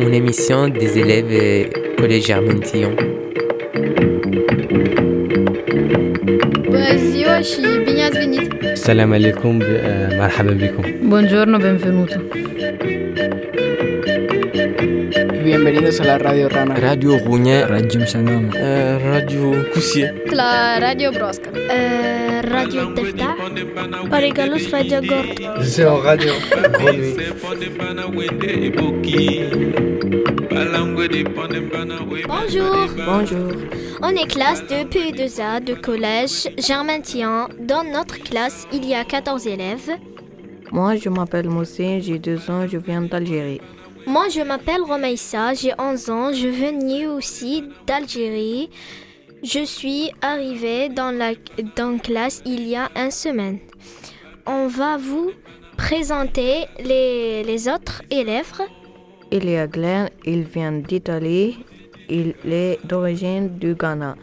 une émission des élèves Collège Germaine Tillion. Bună ziua și bine ați venit! Salam alaikum, marhaban bikum. Buongiorno, benvenuto. Bienvenidos a la Radio Rana. Radio Ruñé. Radio Msanam. Radio Cousier. La Radio Broasca. Radio Tefta. Parigalos Radio Gort. C'est en radio. Bonjour. Bonjour. On est classe de UPE2A de collège Germaine Tillion. Dans notre classe, il y a 14 élèves. Moi, je m'appelle Moussine, j'ai 2 ans, je viens d'Algérie. Moi, je m'appelle Romaïssa, j'ai 11 ans, je venais aussi d'Algérie. Je suis arrivée dans classe il y a une semaine. On va vous présenter les autres élèves. Il est Glenn, il vient d'Italie, il est d'origine du Ghana.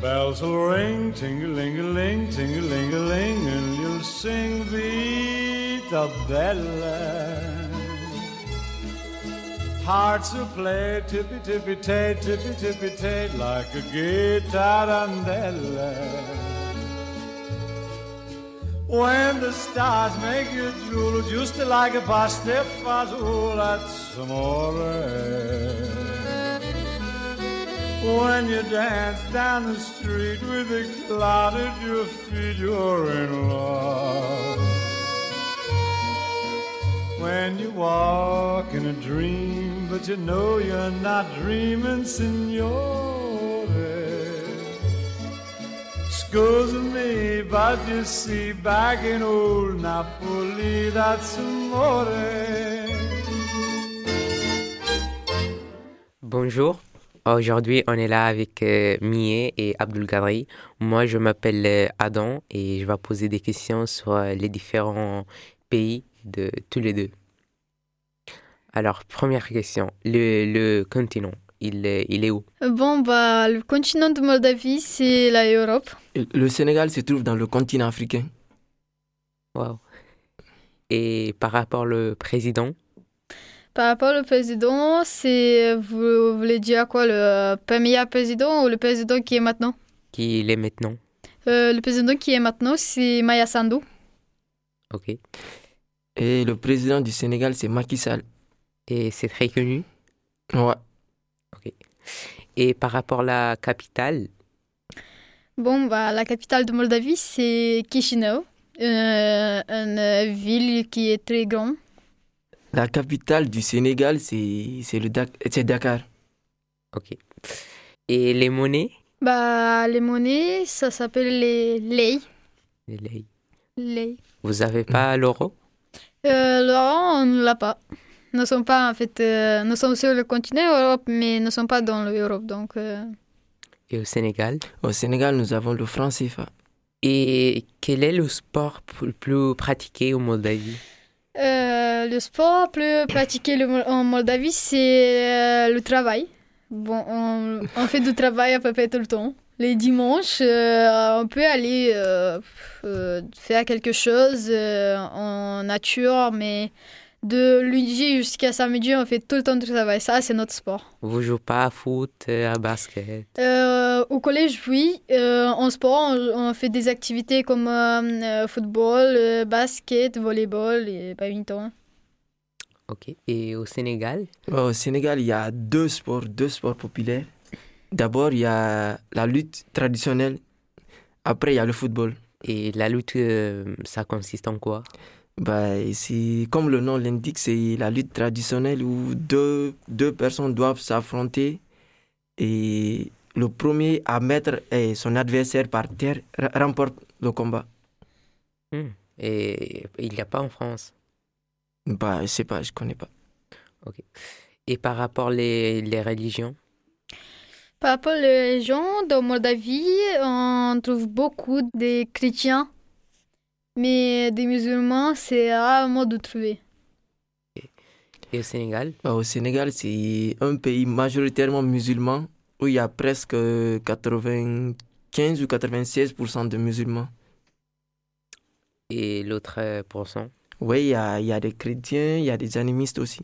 Bells will ring, ting-a-ling-a-ling, ting-a-ling-a-ling, and you'll sing Vita Bella. Hearts will play tippy-tippy-tay, tippy-tippy-tay, like a guitarandella. When the stars make you drool, just like a pastifazool at some more. When you dance down the street with a cloud at your feet, you're in love. When you walk in a dream, but you know you're not dreaming, signore. Excuse me, but you see, back in old Napoli, that's amore. Bonjour, aujourd'hui on est là avec Mie et Abdul Gadri. Moi je m'appelle Adam et je vais poser des questions sur les différents pays de tous les deux. Alors, première question, le continent, il est où? Bon, bah, le continent de Moldavie, c'est l'Europe. Le Sénégal se trouve dans le continent africain. Wow. Et par rapport au président? Par rapport au président, c'est, vous voulez dire quoi, le premier président ou le président qui est maintenant? Qui est maintenant. Le président qui est maintenant, c'est Maia Sandu. Ok. Et le président du Sénégal, c'est Macky Sall. Et c'est très connu? Ouais. Ok. Et par rapport à la capitale? Bon, bah, la capitale de Moldavie, c'est Chișinău, une ville qui est très grande. La capitale du Sénégal, c'est Dakar. Ok. Et les monnaies? Bah, les monnaies, ça s'appelle les lei. Les lei. Lei. Vous n'avez pas l'euro? L'euro, on ne l'a pas. Nous sommes pas, en fait, nous sommes sur le continent Europe, mais nous ne sommes pas dans l'Europe, donc. Et au Sénégal? Au Sénégal, nous avons le franc CFA. Et quel est le sport le plus pratiqué en Moldavie? Le sport le plus pratiqué en Moldavie, c'est le travail. Bon, on fait du travail à peu près tout le temps. Les dimanches, on peut aller faire quelque chose en nature, mais de lundi jusqu'à samedi, on fait tout le temps du travail. Ça, c'est notre sport. Vous ne jouez pas à foot, à basket? Au collège, oui. En sport, on fait des activités comme football, basket, volleyball et badminton. Ok. Et au Sénégal? Au Sénégal, il y a deux sports populaires. D'abord, il y a la lutte traditionnelle. Après, il y a le football. Et la lutte, ça consiste en quoi? Bah, c'est, comme le nom l'indique, c'est la lutte traditionnelle où deux personnes doivent s'affronter. Et le premier à mettre son adversaire par terre remporte le combat. Et il n'y a pas en France? Bah, je ne sais pas, je ne connais pas. Okay. Et par rapport les religions? Par rapport aux gens de Moldavie, on trouve beaucoup de chrétiens Mais des musulmans, c'est à moi de trouver. Et au Sénégal ? Au Sénégal, c'est un pays majoritairement musulman où il y a presque 95 ou 96% de musulmans. Et l'autre pourcent ? Oui, il y a des chrétiens, il y a des animistes aussi.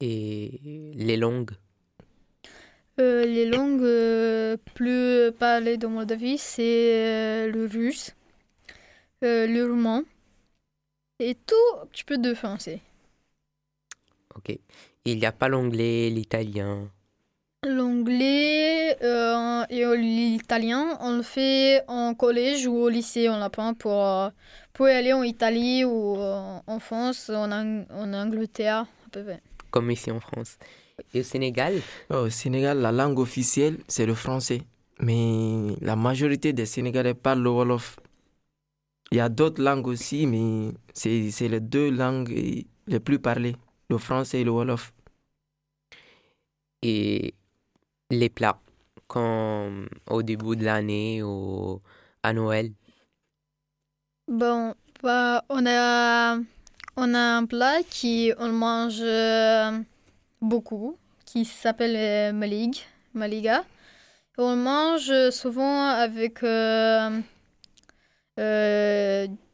Et les langues ? Les langues plus parlées dans Moldavie, c'est le russe, le roumain et tout un petit peu de français. Ok. Et il n'y a pas l'anglais, l'italien ? L'anglais et l'italien, on le fait en collège ou au lycée, on l'apprend pour aller en Italie ou en France, en Angleterre, à peu près. Comme ici en France. Et au Sénégal ? Au Sénégal, la langue officielle, c'est le français. Mais la majorité des Sénégalais parlent le wolof. Il y a d'autres langues aussi, mais c'est les deux langues les plus parlées, le français et le wolof. Et les plats, comme au début de l'année ou à Noël ? Bon, bah, on a un plat qu'on mange... beaucoup, qui s'appelle maliga. On le mange souvent avec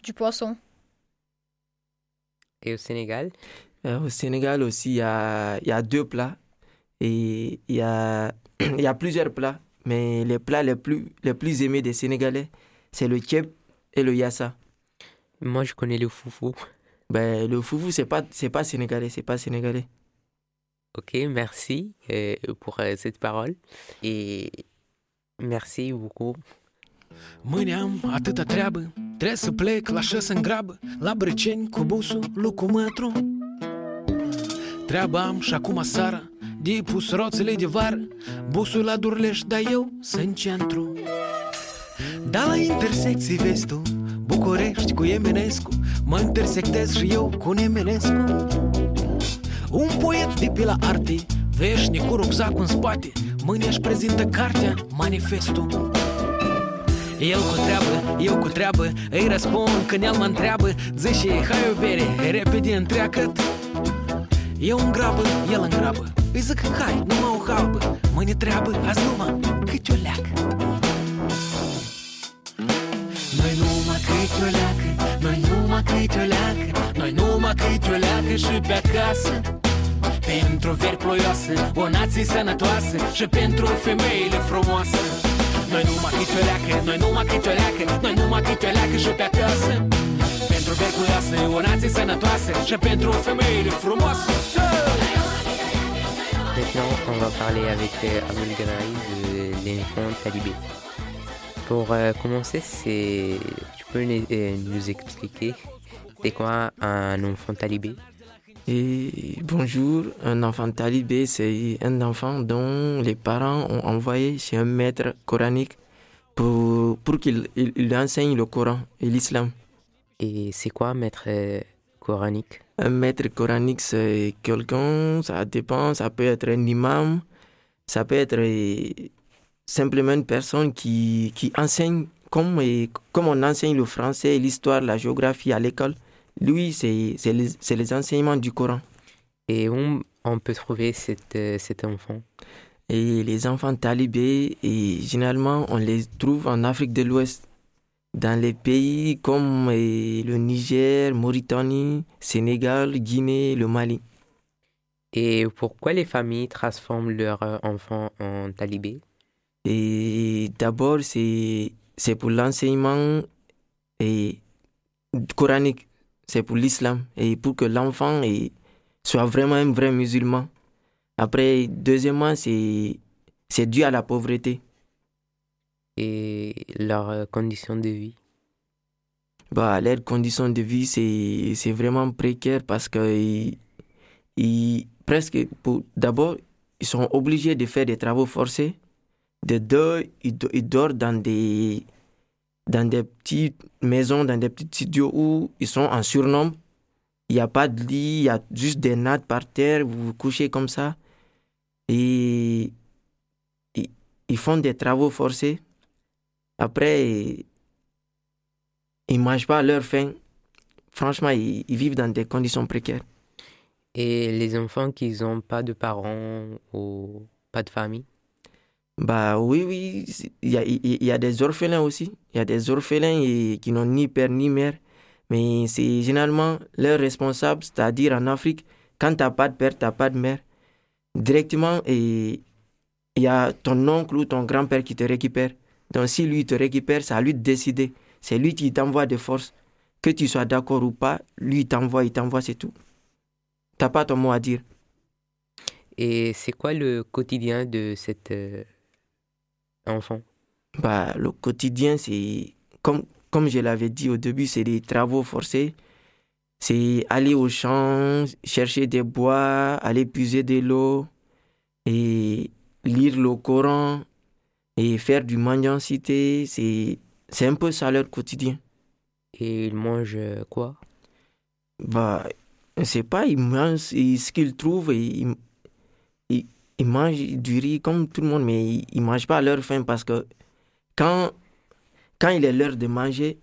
du poisson. Et au Sénégal ? Au Sénégal aussi, il y a deux plats. Et il y a plusieurs plats. Mais les plats les plus aimés des Sénégalais, c'est le tchep et le yassa. Moi, je connais le foufou. Ben, le foufou, c'est pas sénégalais, c'est pas sénégalais. Ok, merci pour cette parole et merci beaucoup. Mâine atâta treabă, trebuie să plec la 6 în grabă, la Brăceni cu busul, lui cu mătru. Treaba am și acum seara, de pus roțele de vară, busul la Durlești, dar eu sunt în centru. Dar la intersecții vezi tu, București cu Emenescu, mă intersectez și eu cu Emenescu. Un poet de pe la arte, veșnic cu rucsacul în spate, mâine își prezintă cartea, manifestul. El cu treabă, eu cu treabă, îi răspund când el mă întreabă, zice, hai o bere, repede întreacă-t. Eu în grabă, el în grabă, îi zic, hai, numai o halbă, mâine treabă, azi numai câte o leacă. Noi numai câte o leacă, noi numai câte o leacă, noi numai câte o leacă și pe acasă. Pentru veri ploioasă, o nație sănătoasă și pentru femeile frumoase. Noi numai câte o leacă, noi numai câte o leacă, noi numai câte o leacă și pe acasă. Pentru veri ploioasă, o nație sănătoasă și pentru femeile frumoase. Maintenant, on va parler avec Abdel Ghanaï de l'enfant talibé. Pour commencer, tu peux nous expliquer c'est quoi un enfant talibé ? Et bonjour, un enfant talibé, c'est un enfant dont les parents ont envoyé chez un maître coranique pour qu'il enseigne le Coran et l'islam. Et c'est quoi un maître coranique ? Un maître coranique, c'est quelqu'un, ça dépend, ça peut être un imam, ça peut être... simplement une personne qui enseigne comme on enseigne le français, l'histoire, la géographie à l'école. Lui, c'est les enseignements du Coran. Et où on peut trouver cet enfant ? Et les enfants talibés, et généralement, on les trouve en Afrique de l'Ouest, dans les pays comme le Niger, Mauritanie, Sénégal, Guinée, le Mali. Et pourquoi les familles transforment leurs enfants en talibés ? Et d'abord, c'est pour l'enseignement et coranique, c'est pour l'islam et pour que l'enfant soit vraiment un vrai musulman. Après, deuxièmement, c'est dû à la pauvreté. Et leurs conditions de vie ? Bah, leurs conditions de vie, c'est vraiment précaire parce que d'abord, ils sont obligés de faire des travaux forcés. De deux, ils dorment dans des petites maisons, dans des petits studios où ils sont en surnombre. Il n'y a pas de lit, il y a juste des nattes par terre, vous vous couchez comme ça. Et ils font des travaux forcés. Après, ils ne mangent pas à leur faim. Franchement, ils vivent dans des conditions précaires. Et les enfants qui n'ont pas de parents ou pas de famille? Bah oui, il y a des orphelins aussi. Il y a des orphelins qui n'ont ni père ni mère. Mais c'est généralement leur responsable, c'est-à-dire en Afrique, quand tu n'as pas de père, tu n'as pas de mère. Directement, il y a ton oncle ou ton grand-père qui te récupère. Donc si lui te récupère, c'est à lui de décider. C'est lui qui t'envoie de force. Que tu sois d'accord ou pas, lui il t'envoie, c'est tout. T'as pas ton mot à dire. Et c'est quoi le quotidien de cet enfant? Bah, le quotidien, c'est comme je l'avais dit au début, c'est des travaux forcés. C'est aller au champ, chercher des bois, aller puiser de l'eau, et lire le Coran, et faire du mendicité. C'est un peu ça leur quotidien. Et ils mangent quoi? Bah, je ne sais pas, ils mangent ce qu'ils trouvent. Ils mangent du riz comme tout le monde, mais ils ne mangent pas à leur faim parce que quand il est l'heure de manger,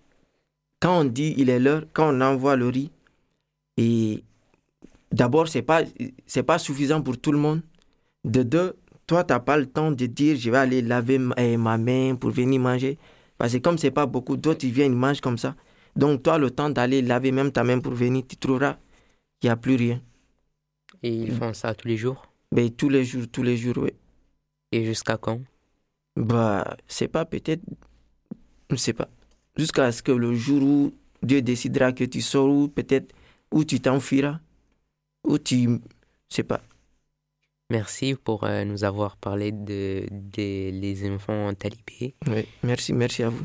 quand on dit il est l'heure, quand on envoie le riz, et d'abord, c'est pas suffisant pour tout le monde. De deux, toi, tu n'as pas le temps de dire je vais aller laver ma main pour venir manger. Parce que comme ce n'est pas beaucoup, d'autres ils viennent, ils mangent comme ça. Donc, toi, le temps d'aller laver même ta main pour venir, tu trouveras qu'il n'y a plus rien. Et ils font ça tous les jours? Ben, tous les jours, oui. Et jusqu'à quand? Bah, c'est pas peut-être, je ne sais pas. Jusqu'à ce que le jour où Dieu décidera que tu sors, ou peut-être, où tu t'enfuiras, ou tu, je ne sais pas. Merci pour nous avoir parlé de les enfants talibés. Oui, merci à vous.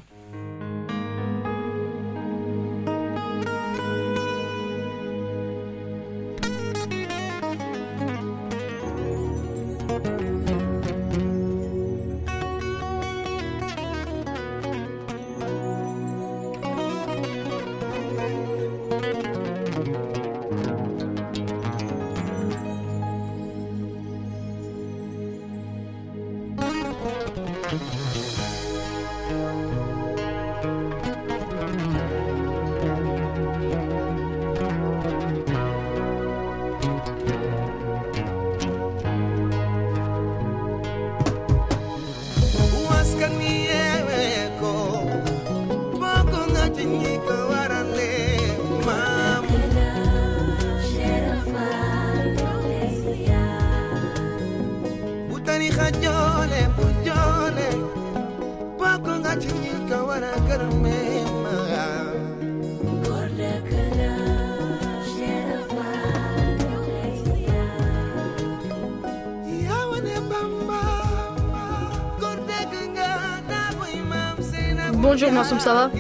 Bonjour Nassoum, ça va?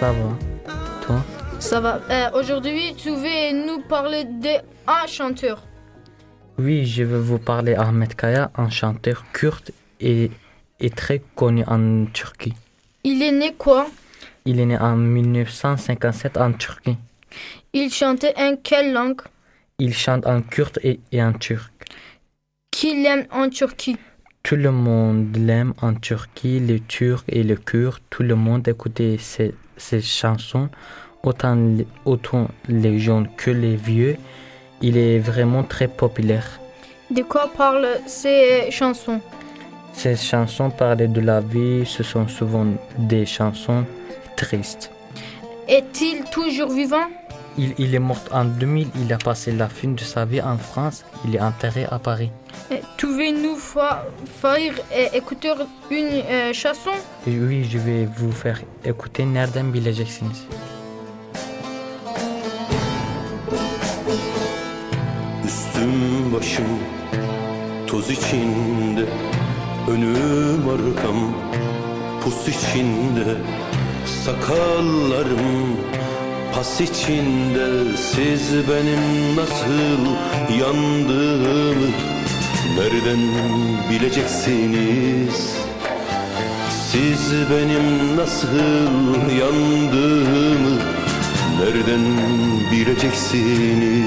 Ça va. Toi? Ça va. Aujourd'hui, tu veux nous parler d'un chanteur? Oui, je vais vous parler d'Ahmet Kaya, un chanteur kurde et très connu en Turquie. Il est né quoi? Il est né en 1957 en Turquie. Il chantait en quelle langue? Il chante en kurde et en turc. Qui l'aime en Turquie? Tout le monde l'aime en Turquie, les Turcs et les Kurdes. Tout le monde écoute ses chansons, autant les jeunes que les vieux. Il est vraiment très populaire. De quoi parlent ces chansons? Ces chansons parlent de la vie, ce sont souvent des chansons tristes. Est-il toujours vivant? Il est mort en 2000, il a passé la fin de sa vie en France, il est enterré à Paris. Tu veux nous faire écouter une chanson? Oui, je vais vous faire écouter Nereden Bileceksiniz. Üstüm başım toz içinde, önüm arkam pus içinde, sakallarım pas içinde, siz benim nasıl yandığımı nereden bileceksiniz? Siz benim nasıl yandığımı nereden bileceksiniz?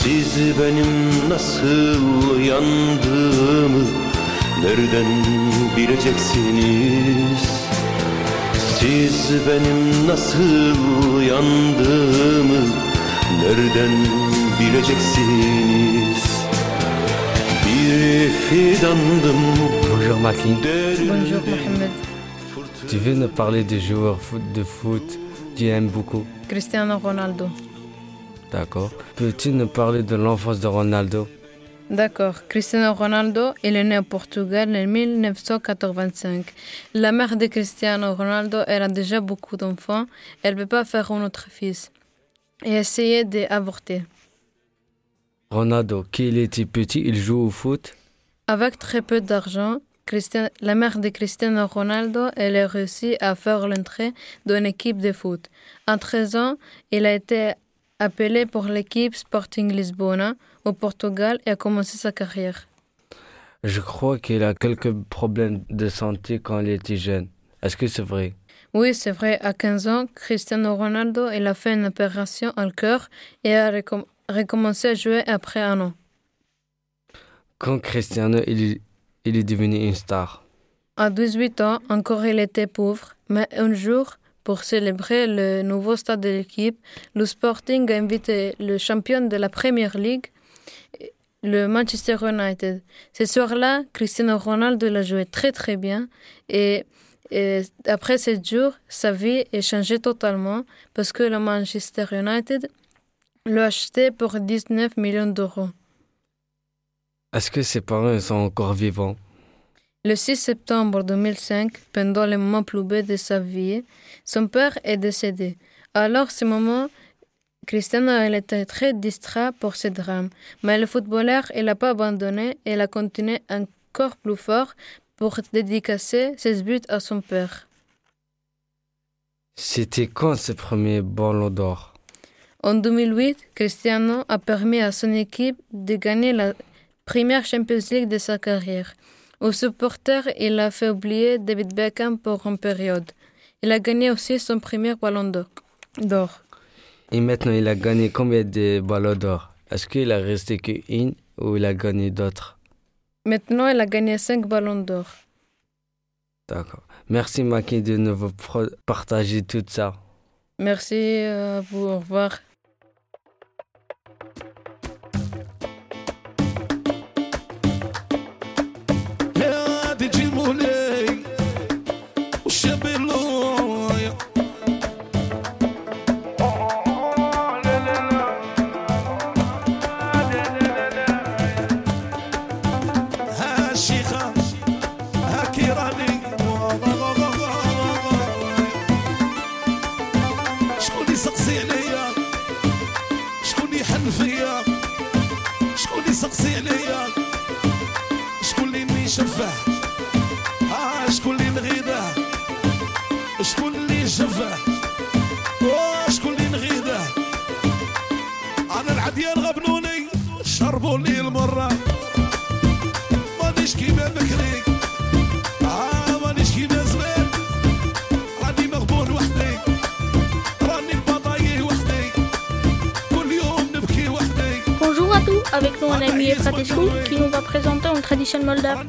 Siz benim nasıl yandığımı nereden bileceksiniz? Siz benim nasıl yandığımı nereden bileceksiniz? Bir fidandım. Bonjour Macky. Bonjour Mohamed. Tu veux nous parler des joueurs de foot que j'aime beaucoup? Cristiano Ronaldo. D'accord. Peux-tu nous parler de l'enfance de Ronaldo? D'accord. Cristiano Ronaldo, il est né au Portugal en 1985. La mère de Cristiano Ronaldo, elle a déjà beaucoup d'enfants. Elle ne peut pas faire un autre fils. Et essayer d'avorter. Ronaldo, quand il était petit, il jouait au foot? Avec très peu d'argent, la mère de Cristiano Ronaldo, elle a réussi à faire l'entrée d'une équipe de foot. En 13 ans, il a été appelé pour l'équipe Sporting Lisbonne au Portugal et a commencé sa carrière. Je crois qu'il a quelques problèmes de santé quand il était jeune. Est-ce que c'est vrai? Oui, c'est vrai. À 15 ans, Cristiano Ronaldo il a fait une opération au cœur et a recommencé à jouer après un an. Quand Cristiano il est devenu une star? À 18 ans, encore il était pauvre, mais un jour, pour célébrer le nouveau stade de l'équipe, le Sporting a invité le champion de la Premier League, le Manchester United. Ce soir-là, Cristiano Ronaldo l'a joué très très bien et après 7 jours, sa vie a changé totalement parce que le Manchester United l'a acheté pour 19 millions d'euros. Est-ce que ses parents sont encore vivants? Le 6 septembre 2005, pendant le moment plus beau de sa vie, son père est décédé. Alors, ce moment, Cristiano elle était très distrait pour ce drame. Mais le footballeur, il n'a pas abandonné et il a continué encore plus fort pour dédicacer ses buts à son père. C'était quand ce premier Ballon d'Or? En 2008, Cristiano a permis à son équipe de gagner la première Champions League de sa carrière. Aux supporters, il a fait oublier David Beckham pour une période. Il a gagné aussi son premier Ballon d'Or. Et maintenant, il a gagné combien de Ballons d'Or? Est-ce qu'il a resté qu'une ou il a gagné d'autres? Maintenant, il a gagné 5 Ballons d'Or. D'accord. Merci Macky de nous partager tout ça. Merci à vous. Au revoir. Qui nous va présenter une tradition moldave.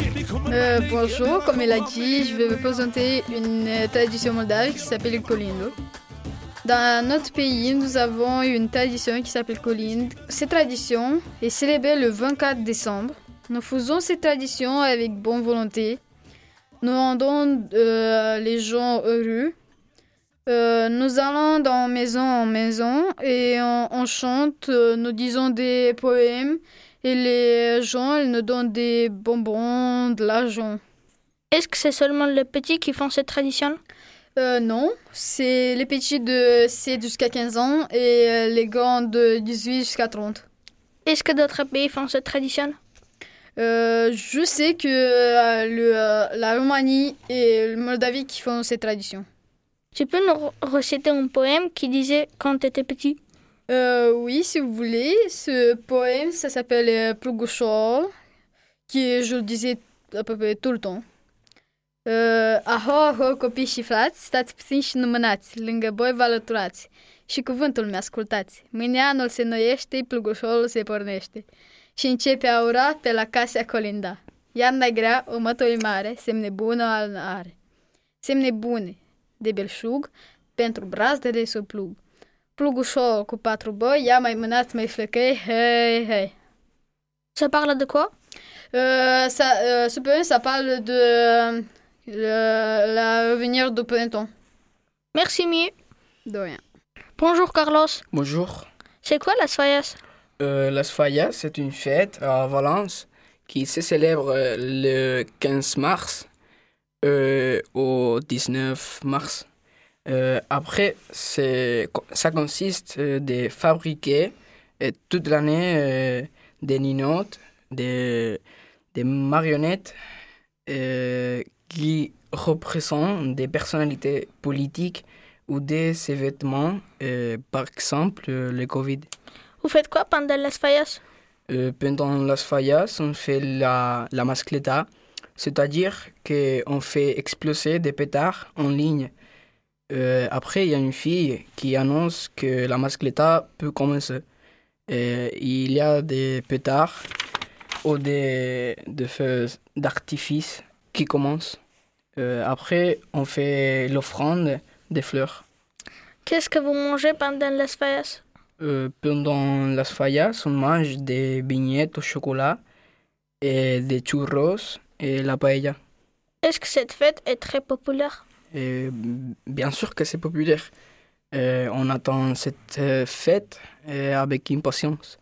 Bonjour, comme elle a dit, je vais vous présenter une tradition moldave qui s'appelle le colinde. Dans notre pays, nous avons une tradition qui s'appelle colinde. Cette tradition est célébrée le 24 décembre. Nous faisons cette tradition avec bonne volonté. Nous rendons les gens heureux. Nous allons dans maison en maison et on chante, nous disons des poèmes. Et les gens, ils nous donnent des bonbons, de l'argent. Est-ce que c'est seulement les petits qui font cette tradition? Non, c'est les petits de 7 jusqu'à 15 ans et les grands de 18 jusqu'à 30. Est-ce que d'autres pays font cette tradition? Je sais que la Roumanie et le Moldavie qui font cette tradition. Tu peux nous reciter un poème qui disait quand tu étais petit? Oui, si vous voulez. Ce poème, ça s'appelle Plugușorul, qui je le disais à peu près tout le temps. Aho, aho, copii și frați, stați puțin și nu mânați, lângă boi vă alăturați. Și cuvântul meu ascultați. Mâine anul se noiește, Plugușorul se pornește. Și începe a ura pe la casa colinda. Iarna grea, următorii mare, semne bună al are. Semne bune. de belșug pentru brazdele sub plug. Plugușorul cu 4 băi, ia mai mânați, mai flăcăi, hei, hei. Ça parle de quoi? Ça parle de l'avenir du printemps. Merci mille. De rien. Bonjour Carlos. Bonjour. C'est quoi la Fallas? La Fallas, c'est une fête à Valence qui se célèbre le 15 mars au 19 mars. Après, ça consiste de fabriquer toute l'année des ninottes, des marionnettes qui représentent des personnalités politiques ou des événements, par exemple le Covid. Vous faites quoi pendant les Fallas? Pendant les Fallas, on fait la mascléta, c'est-à-dire qu'on fait exploser des pétards en ligne. Après, il y a une fille qui annonce que la mascléta peut commencer. Il y a des pétards ou des feux d'artifice qui commencent. Après, on fait l'offrande des fleurs. Qu'est-ce que vous mangez pendant les Fallas? Pendant les Fallas, on mange des beignets au chocolat, et des churros et la paella. Est-ce que cette fête est très populaire? Bien sûr que c'est populaire. On attend cette fête avec impatience.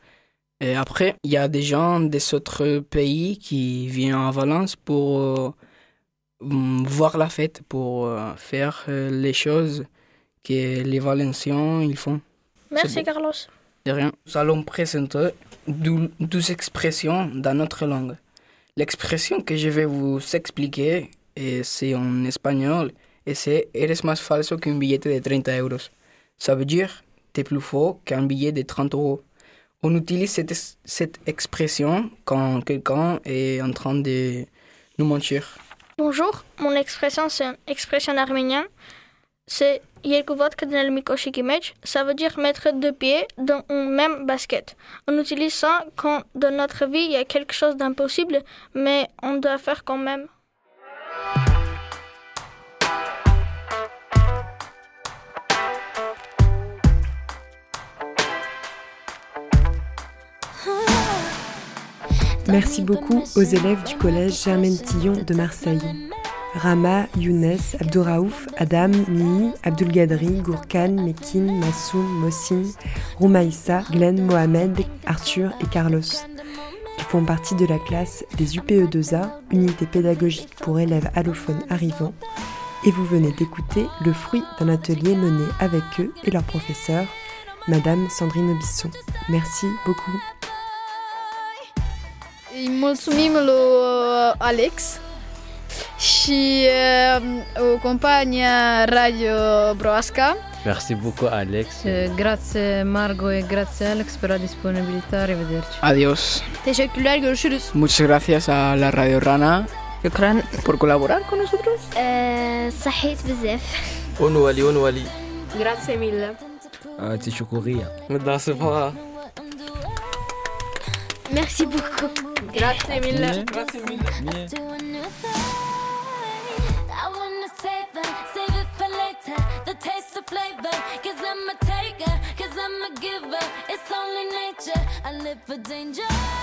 Et après, il y a des gens des autres pays qui viennent à Valence pour voir la fête, pour faire les choses que les Valenciens ils font. Merci Carlos. De rien. Nous allons présenter 12 expressions dans notre langue. L'expression que je vais vous expliquer, c'est en espagnol, et c'est « Eres más falso que un billete de 30 euros ». Ça veut dire « T'es plus faux qu'un billet de 30 euros ». On utilise cette expression quand quelqu'un est en train de nous mentir. Bonjour, mon expression, c'est une expression arménienne. C'est « Yerkuvodka del Mikoshikimech ». Ça veut dire « mettre deux pieds dans une même basket ». On utilise ça quand dans notre vie, il y a quelque chose d'impossible, mais on doit faire quand même. Merci beaucoup aux élèves du collège Germaine Tillion de Marseille. Rama, Younes, Abdouraouf, Adam, Mihi, Abdulgadri, Gourkan, Mekin, Massoum, Mossin, Roumaïssa, Glenn, Mohamed, Arthur et Carlos. Ils font partie de la classe des UPE2A, unité pédagogique pour élèves allophones arrivants, et vous venez d'écouter le fruit d'un atelier mené avec eux et leur professeur, Madame Sandrine Bisson. Merci beaucoup. Îi mulțumim lui Alex și compania Radio Broasca. Merci beaucoup, Alex. Grazie, Margot, et grazie, Alex, per la disponibilità. Arrivederci. Adios. Muchas gracias a la Radio Rana por colaborar con nosotros. Sahit bzef. Onu Ali. Grazie mille. Ti shukuria. Da se va. Merci beaucoup. Grazie mille. Grazie mille. Cause I'm a taker, cause I'm a giver. It's only nature. I live for danger.